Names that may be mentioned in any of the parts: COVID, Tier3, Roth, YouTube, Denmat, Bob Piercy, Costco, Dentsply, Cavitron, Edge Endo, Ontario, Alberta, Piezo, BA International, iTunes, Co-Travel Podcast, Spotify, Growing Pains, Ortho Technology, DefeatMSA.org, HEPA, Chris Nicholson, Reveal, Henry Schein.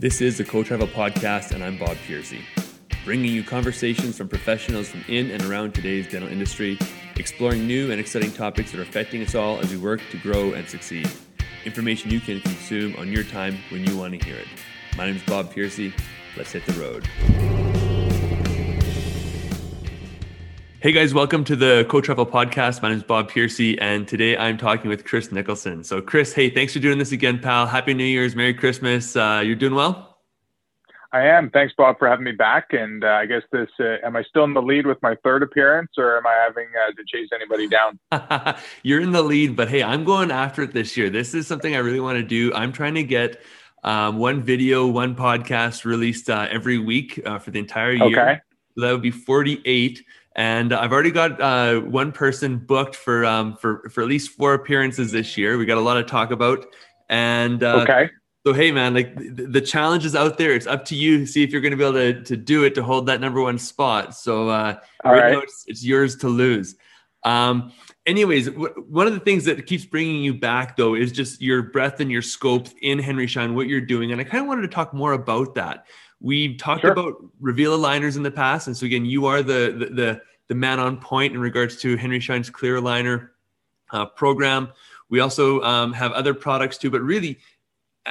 This is the Co-Travel Podcast, and I'm Bob Piercy, bringing you conversations from professionals from in and around today's dental industry, exploring new and exciting topics that are affecting us all as we work to grow and succeed. Information you can consume on your time when you want to hear it. My name is Bob Piercy. Let's hit the road. Hey guys, welcome to the Co-Travel Podcast. My name is Bob Piercy, and today I'm talking with Chris Nicholson. So Chris, hey, thanks for doing this again, pal. Happy New Year's, Merry Christmas. You're doing well? I am. Thanks, Bob, for having me back. And I guess this, am I still in the lead with my third appearance, or am I having to chase anybody down? You're in the lead, but hey, I'm going after it this year. This is something I really want to do. I'm trying to get one video, one podcast released every week for the entire year. Okay. So that would be 48. And I've already got one person booked for at least 4 appearances this year. We got a lot to talk about. And okay. So, hey, man, like the challenge is out there. It's up to you to see if you're going to be able to do it, to hold that number one spot. So Now it's yours to lose. Anyways, one of the things that keeps bringing you back, though, is just your breadth and your scope in Henry Schein, what you're doing. And I kind of wanted to talk more about that. We've talked about Reveal aligners in the past. And so again, you are the man on point in regards to Henry Schein's clear aligner program. We also have other products too, but really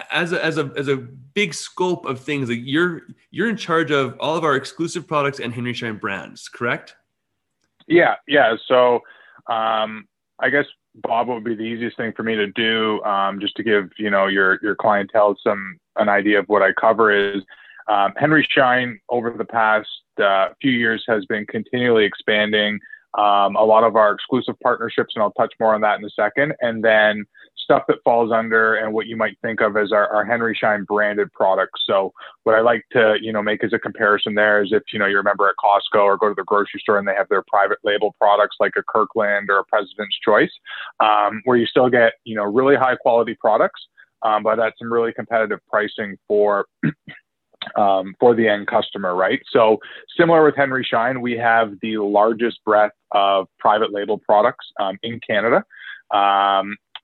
as a big scope of things, like you're in charge of all of our exclusive products and Henry Schein brands, correct? Yeah. So I guess, Bob, what would be the easiest thing for me to do just to give, your clientele an idea of what I cover is, Henry Schein over the past few years has been continually expanding a lot of our exclusive partnerships, and I'll touch more on that in a second, and then stuff that falls under and what you might think of as our Henry Schein branded products. So what I like to make as a comparison there is if you remember at Costco or go to the grocery store and they have their private label products like a Kirkland or a President's Choice, where you still get really high quality products, but at some really competitive pricing for the end customer, right? So similar with Henry Schein, we have the largest breadth of private label products in Canada.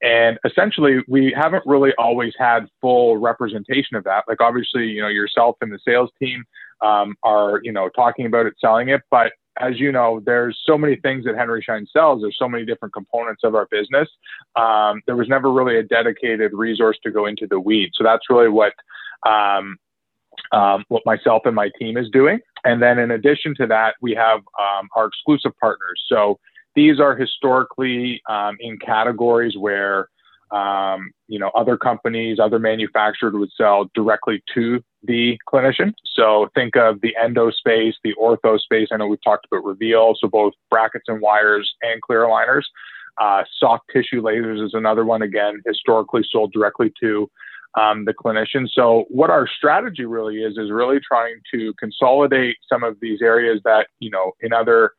And essentially, we haven't really always had full representation of that. Like obviously, yourself and the sales team are, talking about it, selling it. But as you know, there's so many things that Henry Schein sells. There's so many different components of our business. There was never really a dedicated resource to go into the weeds. So that's really what myself and my team is doing. And then in addition to that, we have our exclusive partners. So these are historically in categories where, other companies, other manufacturers would sell directly to the clinician. So think of the endo space, the ortho space. I know we've talked about Reveal, so both brackets and wires and clear aligners. Soft tissue lasers is another one, again, historically sold directly to the clinician. So what our strategy really is really trying to consolidate some of these areas that, in other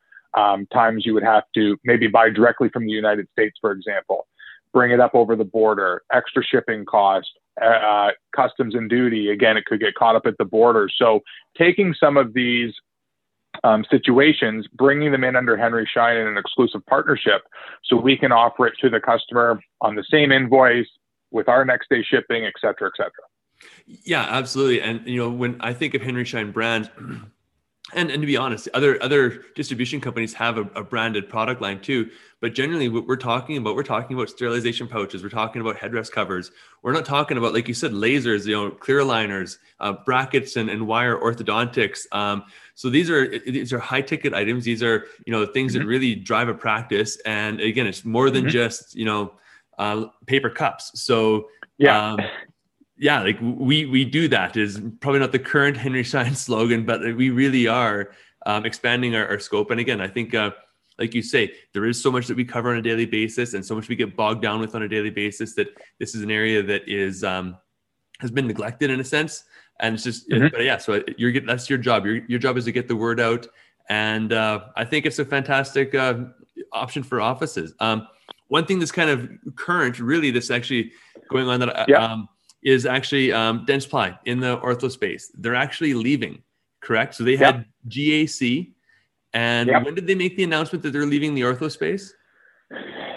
times you would have to maybe buy directly from the United States, for example, bring it up over the border, extra shipping cost, customs and duty. Again, it could get caught up at the border. So taking some of these situations, bringing them in under Henry Schein in an exclusive partnership so we can offer it to the customer on the same invoice, with our next day shipping, et cetera, et cetera. Yeah, absolutely. And, when I think of Henry Schein brands, and to be honest, other distribution companies have a branded product line too, but generally what we're talking about sterilization pouches. We're talking about headrest covers. We're not talking about, like you said, lasers, clear aligners, brackets and wire orthodontics. So these are high ticket items. These are, things that really drive a practice. And again, it's more than just, paper cups. So yeah. Like we do that is probably not the current Henry Schein slogan, but we really are expanding our scope. And again, I think, like you say, there is so much that we cover on a daily basis and so much we get bogged down with on a daily basis that this is an area that is, has been neglected in a sense. And it's just, but yeah, so that's your job. Your job is to get the word out. And I think it's a fantastic option for offices. One thing that's kind of current, really, that's actually going on that is actually Dentsply in the ortho space. They're actually leaving, correct? So they had GAC. And when did they make the announcement that they're leaving the ortho space?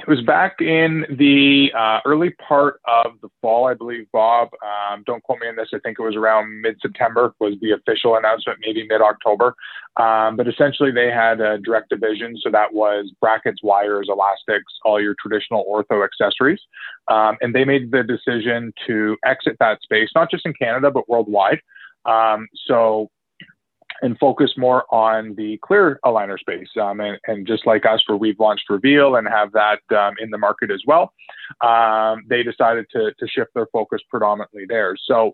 It was back in the early part of the fall, I believe, Bob. Don't quote me on this. I think it was around mid-September was the official announcement, maybe mid-October. But essentially, they had a direct division. So that was brackets, wires, elastics, all your traditional ortho accessories. And they made the decision to exit that space, not just in Canada, but worldwide. And focus more on the clear aligner space. And just like us, where we've launched Reveal and have that in the market as well, they decided to shift their focus predominantly there. So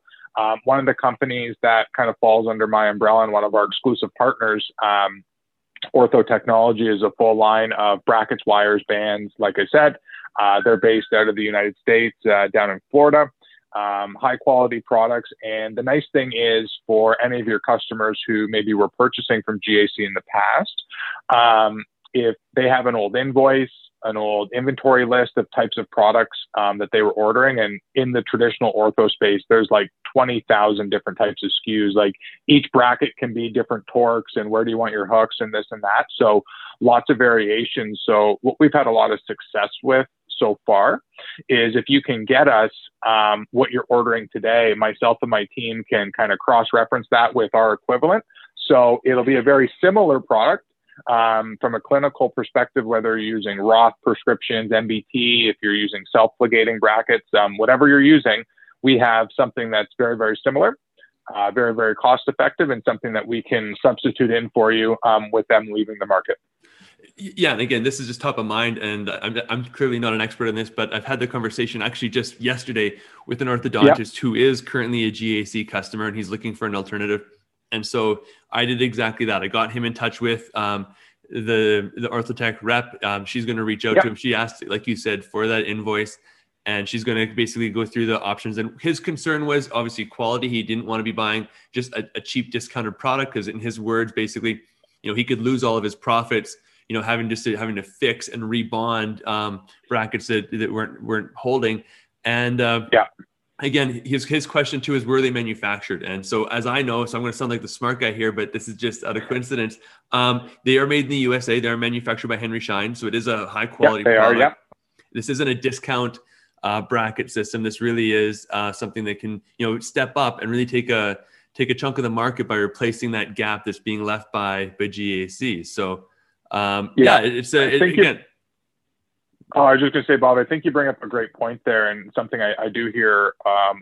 one of the companies that kind of falls under my umbrella and one of our exclusive partners, Ortho Technology, is a full line of brackets, wires, bands. Like I said, they're based out of the United States, down in Florida. High quality products. And the nice thing is, for any of your customers who maybe were purchasing from GAC in the past, if they have an old invoice, an old inventory list of types of products that they were ordering, and in the traditional ortho space, there's like 20,000 different types of SKUs. Like, each bracket can be different torques and where do you want your hooks and this and that. So lots of variations. So what we've had a lot of success with so far is, if you can get us what you're ordering today, myself and my team can kind of cross-reference that with our equivalent. So it'll be a very similar product from a clinical perspective, whether you're using Roth prescriptions, MBT, if you're using self-ligating brackets, whatever you're using, we have something that's very, very similar, very, very cost-effective, and something that we can substitute in for you with them leaving the market. Yeah. And again, this is just top of mind, and I'm clearly not an expert in this, but I've had the conversation actually just yesterday with an orthodontist who is currently a GAC customer, and he's looking for an alternative. And so I did exactly that. I got him in touch with the Orthotech rep. She's going to reach out to him. She asked, like you said, for that invoice, and she's going to basically go through the options. And his concern was obviously quality. He didn't want to be buying just a cheap discounted product, because in his words, basically, you know, he could lose all of his profits, you know, having to fix and rebond brackets that weren't holding. And again, his question too is, were they manufactured? And so, as I know, so I'm going to sound like the smart guy here, but this is just out of coincidence. They are made in the USA. They are manufactured by Henry Schein, so it is a high quality product. This isn't a discount bracket system. This really is something that can, you know, step up and really take a chunk of the market by replacing that gap that's being left by GAC. So. I was just going to say, Bob, I think you bring up a great point there, and something I do hear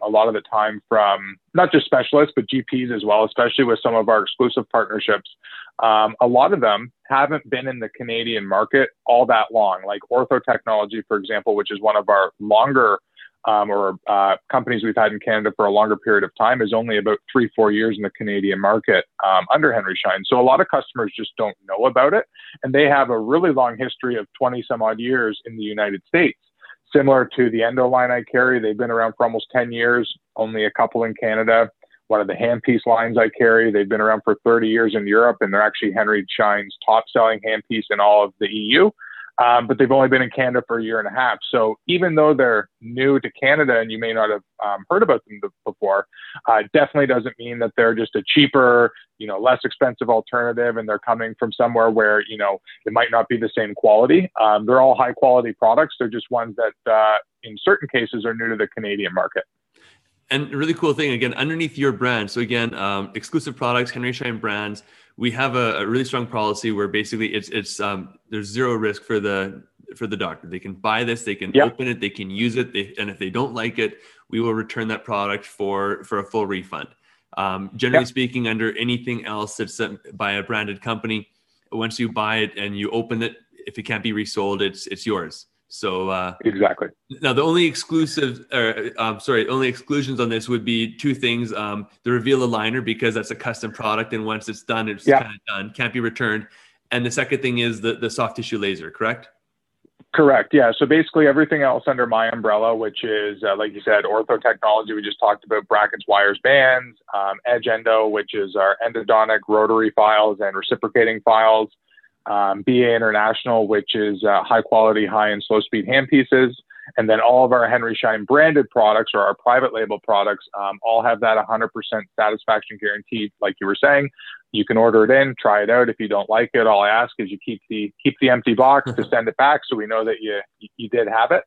a lot of the time from not just specialists, but GPs as well, especially with some of our exclusive partnerships. A lot of them haven't been in the Canadian market all that long, like Ortho Technology, for example, which is one of our longer companies we've had in Canada for a longer period of time, is only about 3-4 years in the Canadian market under Henry Schein. So a lot of customers just don't know about it. And they have a really long history of 20 some odd years in the United States. Similar to the Endo line I carry, they've been around for almost 10 years, only a couple in Canada. One of the handpiece lines I carry, they've been around for 30 years in Europe, and they're actually Henry Schein's top selling handpiece in all of the EU. But they've only been in Canada for 1.5 years. So even though they're new to Canada and you may not have heard about them before, definitely doesn't mean that they're just a cheaper, you know, less expensive alternative, and they're coming from somewhere where, you know, it might not be the same quality. They're all high quality products. They're just ones that in certain cases are new to the Canadian market. And a really cool thing, again, underneath your brand. So again, exclusive products, Henry Schein brands. We have a really strong policy where basically it's there's zero risk for the doctor. They can buy this, they can open it, they can use it, and if they don't like it, we will return that product for a full refund. Generally speaking, under anything else that's sent by a branded company, once you buy it and you open it, if it can't be resold, it's yours. So exactly. Now the only exclusions on this would be two things: the Reveal aligner, because that's a custom product, and once it's done, it's kind of done, can't be returned. And the second thing is the soft tissue laser, correct? Correct. Yeah. So basically everything else under my umbrella, which is, like you said, Ortho Technology, we just talked about brackets, wires, bands, Edge Endo, which is our endodontic rotary files and reciprocating files. BA International, which is high quality, high and slow speed handpieces, And then all of our Henry Schein branded products or our private label products all have that 100% satisfaction guarantee. Like you were saying, you can order it in, try it out. If you don't like it, all I ask is you keep the empty box to send it back, so we know that you did have it.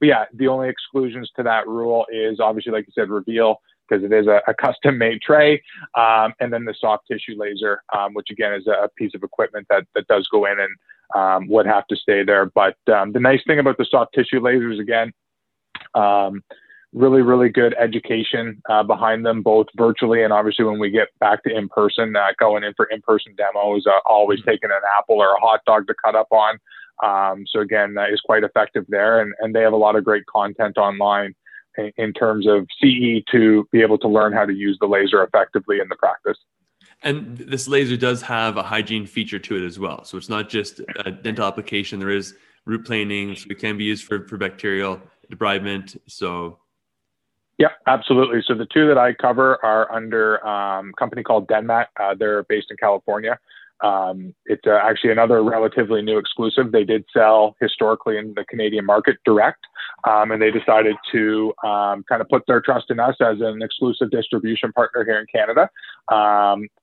But yeah, the only exclusions to that rule is obviously, like you said, Reveal, because it is a custom-made tray, and then the soft tissue laser, which again is a piece of equipment that does go in and would have to stay there. But the nice thing about the soft tissue lasers, again, really, really good education behind them, both virtually and obviously when we get back to in-person, going in for in-person demos, always taking an apple or a hot dog to cut up on. So again, that is quite effective there. And they have a lot of great content online in terms of CE to be able to learn how to use the laser effectively in the practice. And this laser does have a hygiene feature to it as well. So it's not just a dental application. There is root planing. So it can be used for bacterial debridement. So. Yeah, absolutely. So the two that I cover are under a company called Denmat. They're based in California. It's actually another relatively new exclusive. They did sell historically in the Canadian market direct, and they decided to kind of put their trust in us as an exclusive distribution partner here in Canada.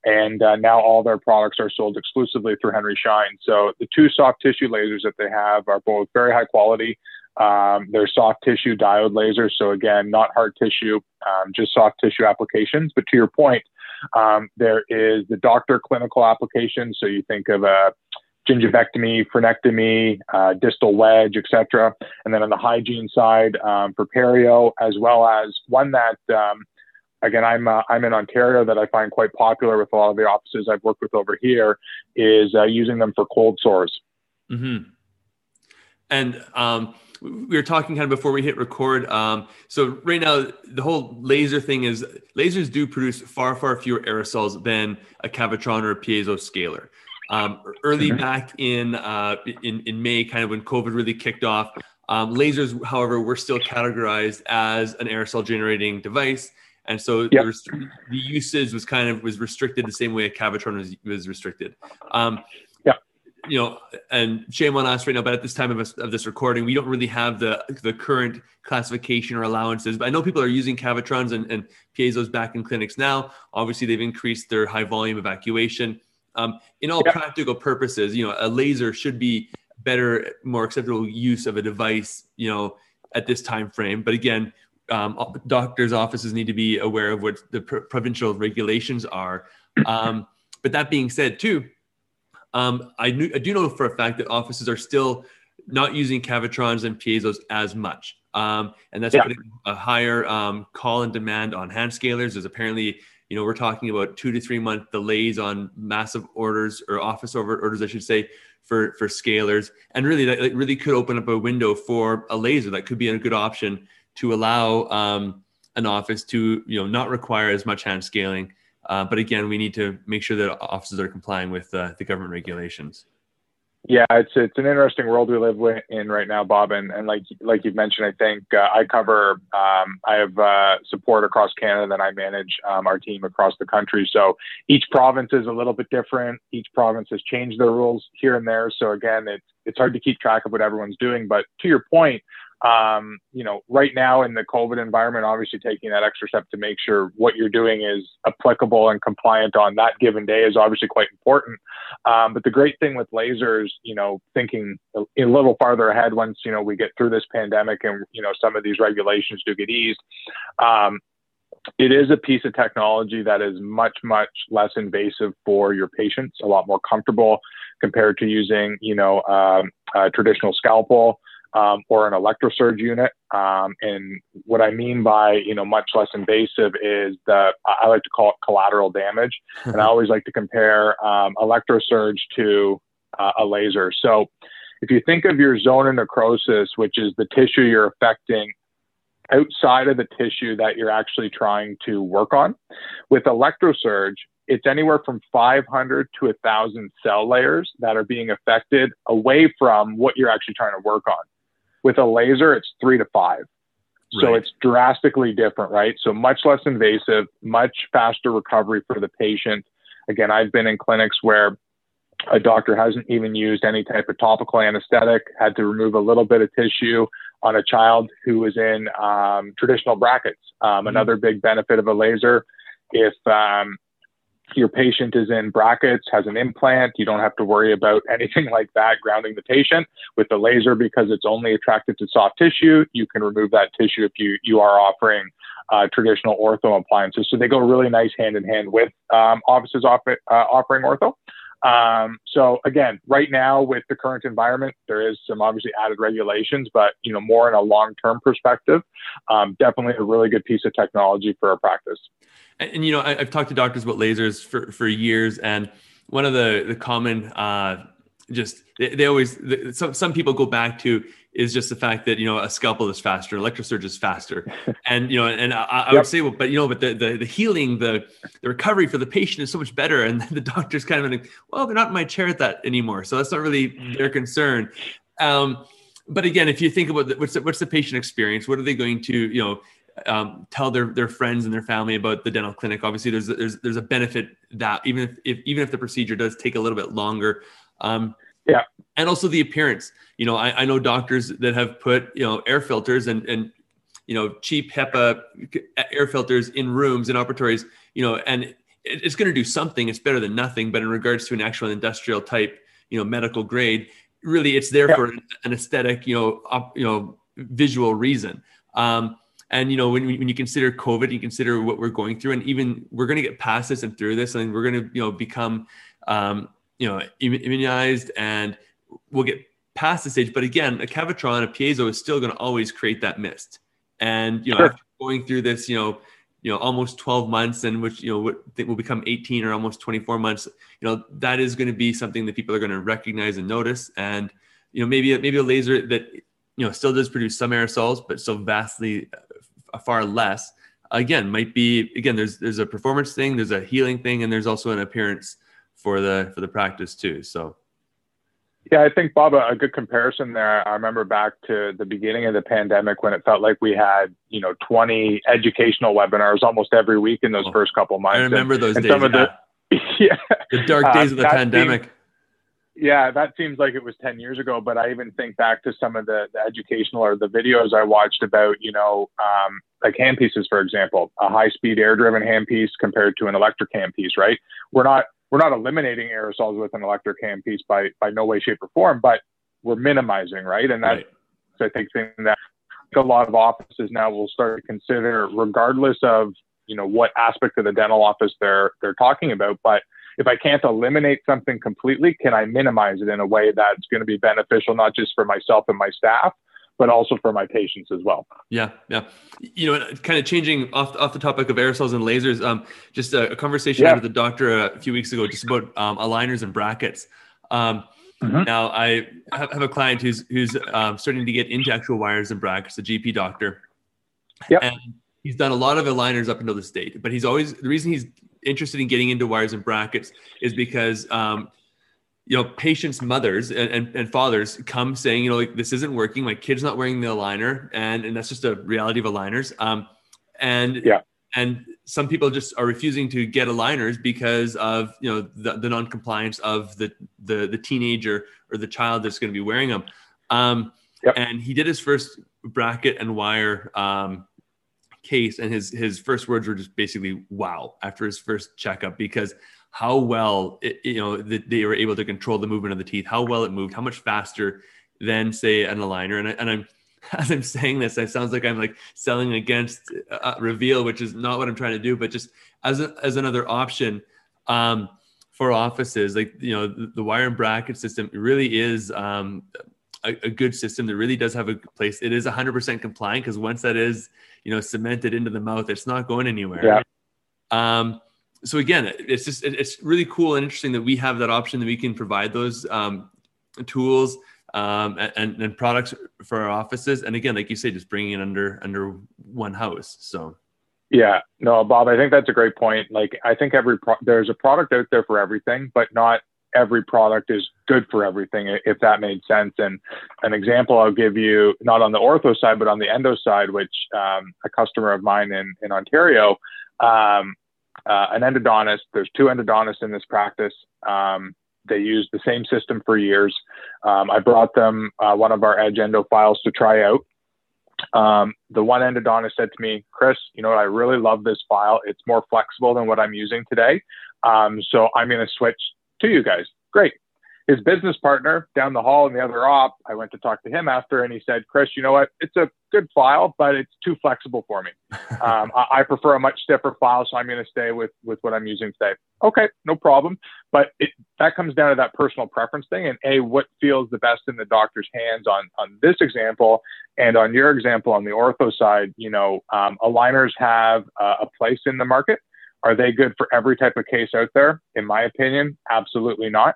And now all their products are sold exclusively through Henry Schein. So the two soft tissue lasers that they have are both very high quality. They're soft tissue diode lasers. So again, not hard tissue, just soft tissue applications. But to your point, there is the doctor clinical application. So you think of a gingivectomy, frenectomy, distal wedge, etc. And then on the hygiene side, for perio, as well as one that, again, I'm in Ontario that I find quite popular with a lot of the offices I've worked with over here is using them for cold sores. Mm-hmm. And we were talking kind of before we hit record. So right now, the whole laser thing is lasers do produce far, far fewer aerosols than a Cavitron or a piezo scaler. Early back in May, kind of when COVID really kicked off, lasers, however, were still categorized as an aerosol generating device. And so the usage was kind of was restricted the same way a Cavitron was restricted. You know, and shame on us right now, but at this time of this recording, we don't really have the current classification or allowances. But I know people are using Cavitrons and piezos back in clinics now. Obviously, they've increased their high volume evacuation. In all practical purposes, you know, a laser should be better, more acceptable use of a device, you know, at this time frame. But again, doctors' offices need to be aware of what the provincial regulations are. But that being said, too, I do know for a fact that offices are still not using Cavitrons and piezos as much. And that's putting a higher call and demand on hand scalers. There's apparently, you know, we're talking about 2 to 3 month delays on massive orders or office orders, I should say, for scalers. And really, that really could open up a window for a laser that could be a good option to allow an office to, you know, not require as much hand scaling. But again, we need to make sure that offices are complying with the government regulations. Yeah, it's an interesting world we live in right now, Bob. And like you've mentioned, I think I cover, I have support across Canada and I manage our team across the country. So each province is a little bit different. Each province has changed their rules here and there. So again, it's hard to keep track of what everyone's doing. But to your point, you know, right now in the COVID environment, obviously taking that extra step to make sure what you're doing is applicable and compliant on that given day is obviously quite important. But the great thing with lasers, you know, thinking a little farther ahead once, you know, we get through this pandemic and, you know, some of these regulations do get eased. It is a piece of technology that is much, much less invasive for your patients, a lot more comfortable compared to using, you know, a traditional scalpel. Or an electrosurge unit. And what I mean by, you know, much less invasive is that I like to call it collateral damage. And I always like to compare electrosurge to a laser. So if you think of your zona necrosis, which is the tissue you're affecting outside of the tissue that you're actually trying to work on, with electrosurge, it's anywhere from 500 to 1,000 cell layers that are being affected away from what you're actually trying to work on. With a laser, it's 3 to 5. Right. So it's drastically different, right? So much less invasive, much faster recovery for the patient. Again, I've been in clinics where a doctor hasn't even used any type of topical anesthetic, had to remove a little bit of tissue, on a child who is in traditional brackets. Another big benefit of a laser, if your patient is in brackets, has an implant, you don't have to worry about anything like that, grounding the patient. With the laser, because it's only attracted to soft tissue, you can remove that tissue if you are offering traditional ortho appliances. So they go really nice hand in hand with offices offering ortho. So again, right now with the current environment, there is some obviously added regulations, but more in a long-term perspective, definitely a really good piece of technology for our practice. And I've talked to doctors about lasers for years, and one of the common, some people go back to is just the fact that, a scalpel is faster, electrosurge is faster. And, I would say, but the healing, the recovery for the patient is so much better. And the doctor's kind of like, well, they're not in my chair at that anymore. So that's not really their concern. But again, if you think about what's the patient experience, what are they going to, tell their friends and their family about the dental clinic? Obviously there's a benefit that even if the procedure does take a little bit longer, yeah. And also the appearance, I know doctors that have put, air filters and cheap HEPA air filters in rooms and operatories, and it's going to do something. It's better than nothing. But in regards to an actual industrial type, medical grade, really it's there for an aesthetic, visual reason. And, when you consider COVID, you consider what we're going through, and even we're going to get past this and through this, and we're going to, become, immunized, and we'll get past the stage. But again, a Cavitron, a piezo is still going to always create that mist. And, after going through this, almost 12 months and which, will become 18 or almost 24 months, that is going to be something that people are going to recognize and notice. And, maybe a laser that, still does produce some aerosols, but still vastly far less, again, might be, there's a performance thing, there's a healing thing, and there's also an appearance for the practice too. So. Yeah, I think, Bob, a good comparison there. I remember back to the beginning of the pandemic when it felt like we had, 20 educational webinars almost every week in those first couple months. I remember those days. The dark days of the pandemic. That seems like it was 10 years ago, but I even think back to some of the educational or the videos I watched about, like handpieces, for example, a high-speed air-driven handpiece compared to an electric handpiece, right? We're not eliminating aerosols with an electric handpiece by no way, shape, or form, but we're minimizing, right? And that's, I think, something that a lot of offices now will start to consider, regardless of, what aspect of the dental office they're talking about. But if I can't eliminate something completely, can I minimize it in a way that's going to be beneficial, not just for myself and my staff, but also for my patients as well? Yeah. Kind of changing off the topic of aerosols and lasers, just a conversation I had with a doctor a few weeks ago, just about aligners and brackets. Now I have a client who's starting to get into actual wires and brackets, a GP doctor. Yep. And he's done a lot of aligners up until this date, but the reason he's interested in getting into wires and brackets is because, patients' mothers and fathers come saying, this isn't working. My kid's not wearing the aligner. And that's just a reality of aligners. And some people just are refusing to get aligners because of, the non-compliance of the teenager or the child that's going to be wearing them. And he did his first bracket and wire, case. And his first words were just basically, wow, after his first checkup, because how well they were able to control the movement of the teeth, how well it moved, how much faster than, say, an aligner. And I'm as I'm saying this, it sounds like I'm like selling against Reveal, which is not what I'm trying to do, but just as another option for offices, like the wire and bracket system really is a good system that really does have a place. It is 100% compliant because once that is cemented into the mouth, it's not going anywhere. So again, it's really cool and interesting that we have that option, that we can provide those tools and products for our offices. And again, like you say, just bringing it under one house. So. Yeah, no, Bob, I think that's a great point. Like, I think there's a product out there for everything, but not every product is good for everything, if that made sense. And an example I'll give you, not on the ortho side, but on the endo side, which a customer of mine in Ontario, an endodontist, there's two endodontists in this practice. They used the same system for years. I brought them one of our Edge Endo files to try out. The one endodontist said to me, Chris, you know what? I really love this file. It's more flexible than what I'm using today. So I'm going to switch to you guys. Great. His business partner down the hall in the other op, I went to talk to him after, and he said, Chris, you know what? It's a good file, but it's too flexible for me. I prefer a much stiffer file, so I'm going to stay with what I'm using today. Okay, no problem. But that comes down to that personal preference thing, and A, what feels the best in the doctor's hands on this example, and on your example on the ortho side, you know, aligners have a place in the market. Are they good for every type of case out there? In my opinion, absolutely not.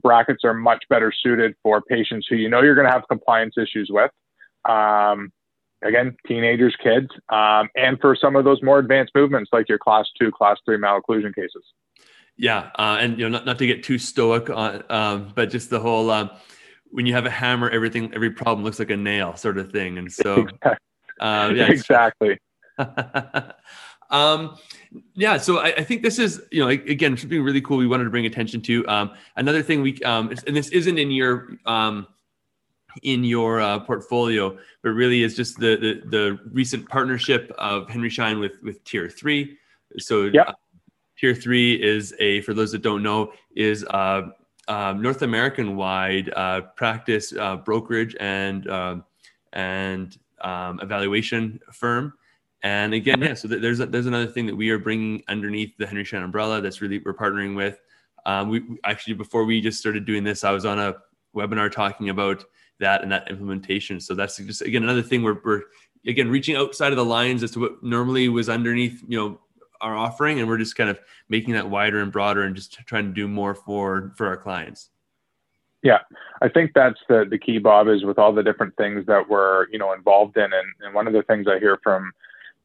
Brackets are much better suited for patients who you know you're going to have compliance issues with. Again, teenagers, kids, and for some of those more advanced movements like your class 2, class 3 malocclusion cases. Yeah. And you know, not to get too stoic on, but just the whole, when you have a hammer, every problem looks like a nail sort of thing. And so, yeah, exactly. Yeah, so I think this is, you know, again, something really cool we wanted to bring attention to. Another thing we, and this isn't in your portfolio, but really is just the recent partnership of Henry Schein with Tier3. So yep. Tier3 is for those that don't know, is North American wide practice brokerage and evaluation firm. And again, yeah, so there's another thing that we are bringing underneath the Henry Schein umbrella that's really we're partnering with. We actually, before we just started doing this, I was on a webinar talking about that and that implementation. So that's just, again, another thing we're again, reaching outside of the lines as to what normally was underneath, you know, our offering. And we're just kind of making that wider and broader and just trying to do more for our clients. Yeah, I think that's the key, Bob, is with all the different things that we're, you know, involved in. And one of the things I hear from,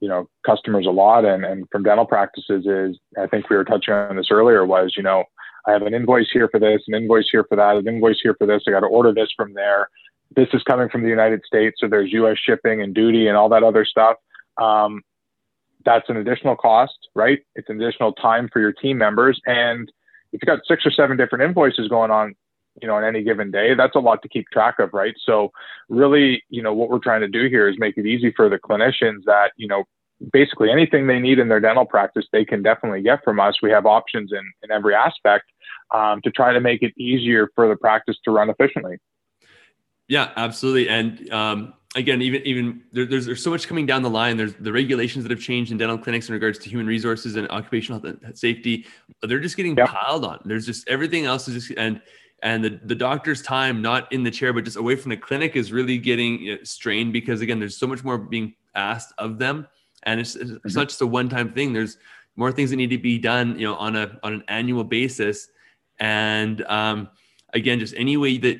you know, customers a lot and from dental practices is, I think we were touching on this earlier, was, you know, I have an invoice here for this, an invoice here for that, an invoice here for this. I got to order this from there. This is coming from the United States. So there's U.S. shipping and duty and all that other stuff. That's an additional cost, right? It's an additional time for your team members. And if you've got 6 or 7 different invoices going on, you know, on any given day, that's a lot to keep track of, right? So really, you know, what we're trying to do here is make it easy for the clinicians that, you know, basically anything they need in their dental practice, they can definitely get from us. We have options in every aspect to try to make it easier for the practice to run efficiently. Yeah, absolutely. And again, even there's so much coming down the line. There's the regulations that have changed in dental clinics in regards to human resources and occupational health and safety. They're just getting piled on. There's just everything else is just, and the doctor's time, not in the chair, but just away from the clinic, is really getting strained because, again, there's so much more being asked of them. And it's not just a one-time thing. There's more things that need to be done, you know, on an annual basis. And again, just any way that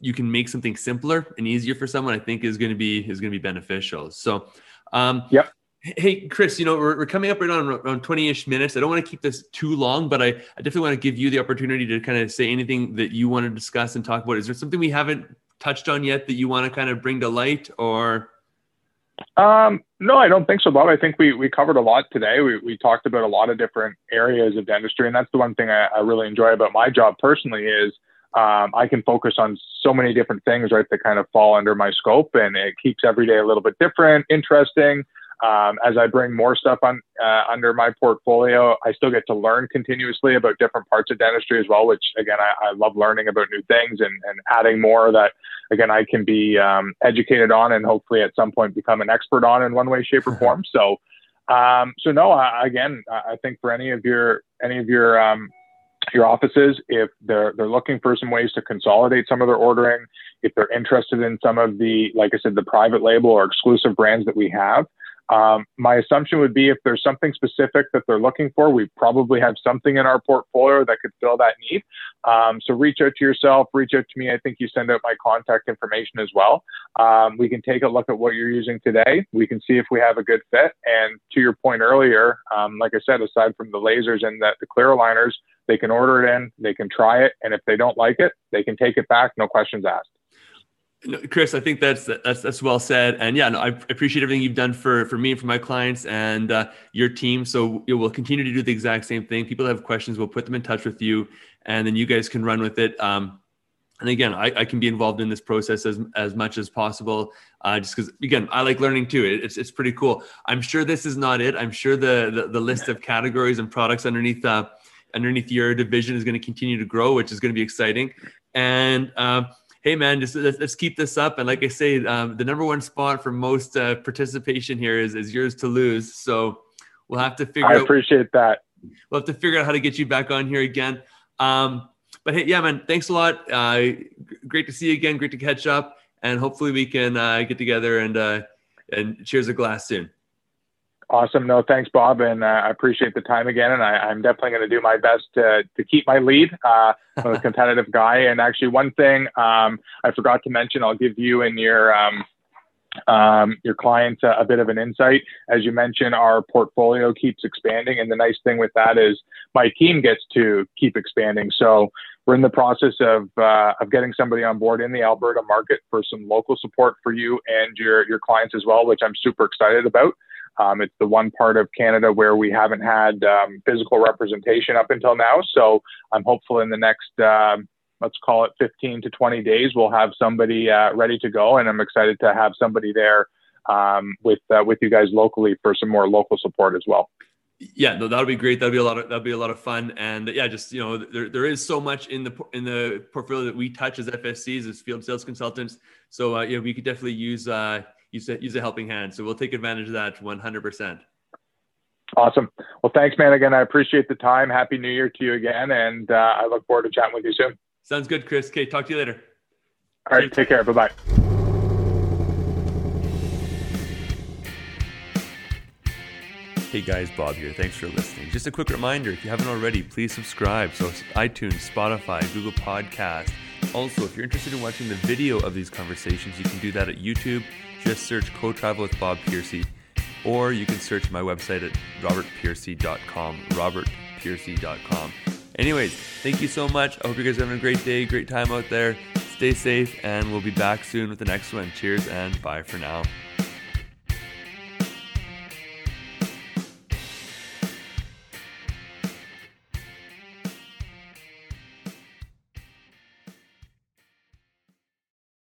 you can make something simpler and easier for someone, I think is going to be beneficial. So, yep. Hey, Chris, you know, we're coming up right on around 20-ish minutes. I don't want to keep this too long, but I definitely want to give you the opportunity to kind of say anything that you want to discuss and talk about. Is there something we haven't touched on yet that you want to kind of bring to light, or? No, I don't think so, Bob. I think we covered a lot today. We talked about a lot of different areas of dentistry, and that's the one thing I really enjoy about my job personally is I can focus on so many different things, right, that kind of fall under my scope, and it keeps every day a little bit different, interesting. As I bring more stuff on under my portfolio, I still get to learn continuously about different parts of dentistry as well, which, again, I love learning about new things and adding more that, again, I can be educated on and hopefully at some point become an expert on in one way, shape, or form. So no, I think for any of your your offices, if they're looking for some ways to consolidate some of their ordering, if they're interested in some of the, like I said, the private label or exclusive brands that we have. My assumption would be if there's something specific that they're looking for, we probably have something in our portfolio that could fill that need. So reach out to yourself, reach out to me. I think you send out my contact information as well. We can take a look at what you're using today. We can see if we have a good fit. And to your point earlier, like I said, aside from the lasers and the clear aligners, they can order it in, they can try it. And if they don't like it, they can take it back. No questions asked. Chris, I think that's well said, and yeah, no, I appreciate everything you've done for me and for my clients and your team. So we'll continue to do the exact same thing. People that have questions, we'll put them in touch with you, and then you guys can run with it. And again, I can be involved in this process as much as possible, just because, again, I like learning too. It's pretty cool. I'm sure this is not it. I'm sure the list of categories and products underneath your division is going to continue to grow, which is going to be exciting. And hey, man, just let's keep this up. And like I say, the #1 spot for most participation here is yours to lose. So we'll have to figure out. I appreciate that. We'll have to figure out how to get you back on here again. But hey, yeah, man, thanks a lot. Great to see you again. Great to catch up. And hopefully we can get together and cheers a glass soon. Awesome. No, thanks, Bob. And I appreciate the time again. And I'm definitely going to do my best to keep my lead. I'm a competitive guy. And actually one thing I forgot to mention, I'll give you and your clients a bit of an insight. As you mentioned, our portfolio keeps expanding. And the nice thing with that is my team gets to keep expanding. So we're in the process of getting somebody on board in the Alberta market for some local support for you and your clients as well, which I'm super excited about. It's the one part of Canada where we haven't had physical representation up until now. So I'm hopeful in the next, let's call it 15 to 20 days, we'll have somebody ready to go. And I'm excited to have somebody there with you guys locally for some more local support as well. Yeah, no, that'll be great. That'll be a lot of fun. And yeah, just, you know, there is so much in the portfolio that we touch as FSCs, as field sales consultants. So yeah, we could definitely use a helping hand. So we'll take advantage of that 100%. Awesome. Well, thanks, man. Again, I appreciate the time. Happy New Year to you again. And I look forward to chatting with you soon. Sounds good, Chris. Okay, talk to you later. All right, take care. Bye-bye. Hey guys, Bob here. Thanks for listening. Just a quick reminder, if you haven't already, please subscribe. So iTunes, Spotify, Google Podcasts. Also, if you're interested in watching the video of these conversations, you can do that at YouTube. Just search Co-Travel with Bob Piercy. Or you can search my website at robertpiercy.com, robertpiercy.com. Anyways, thank you so much. I hope you guys are having a great day, great time out there. Stay safe, and we'll be back soon with the next one. Cheers and bye for now.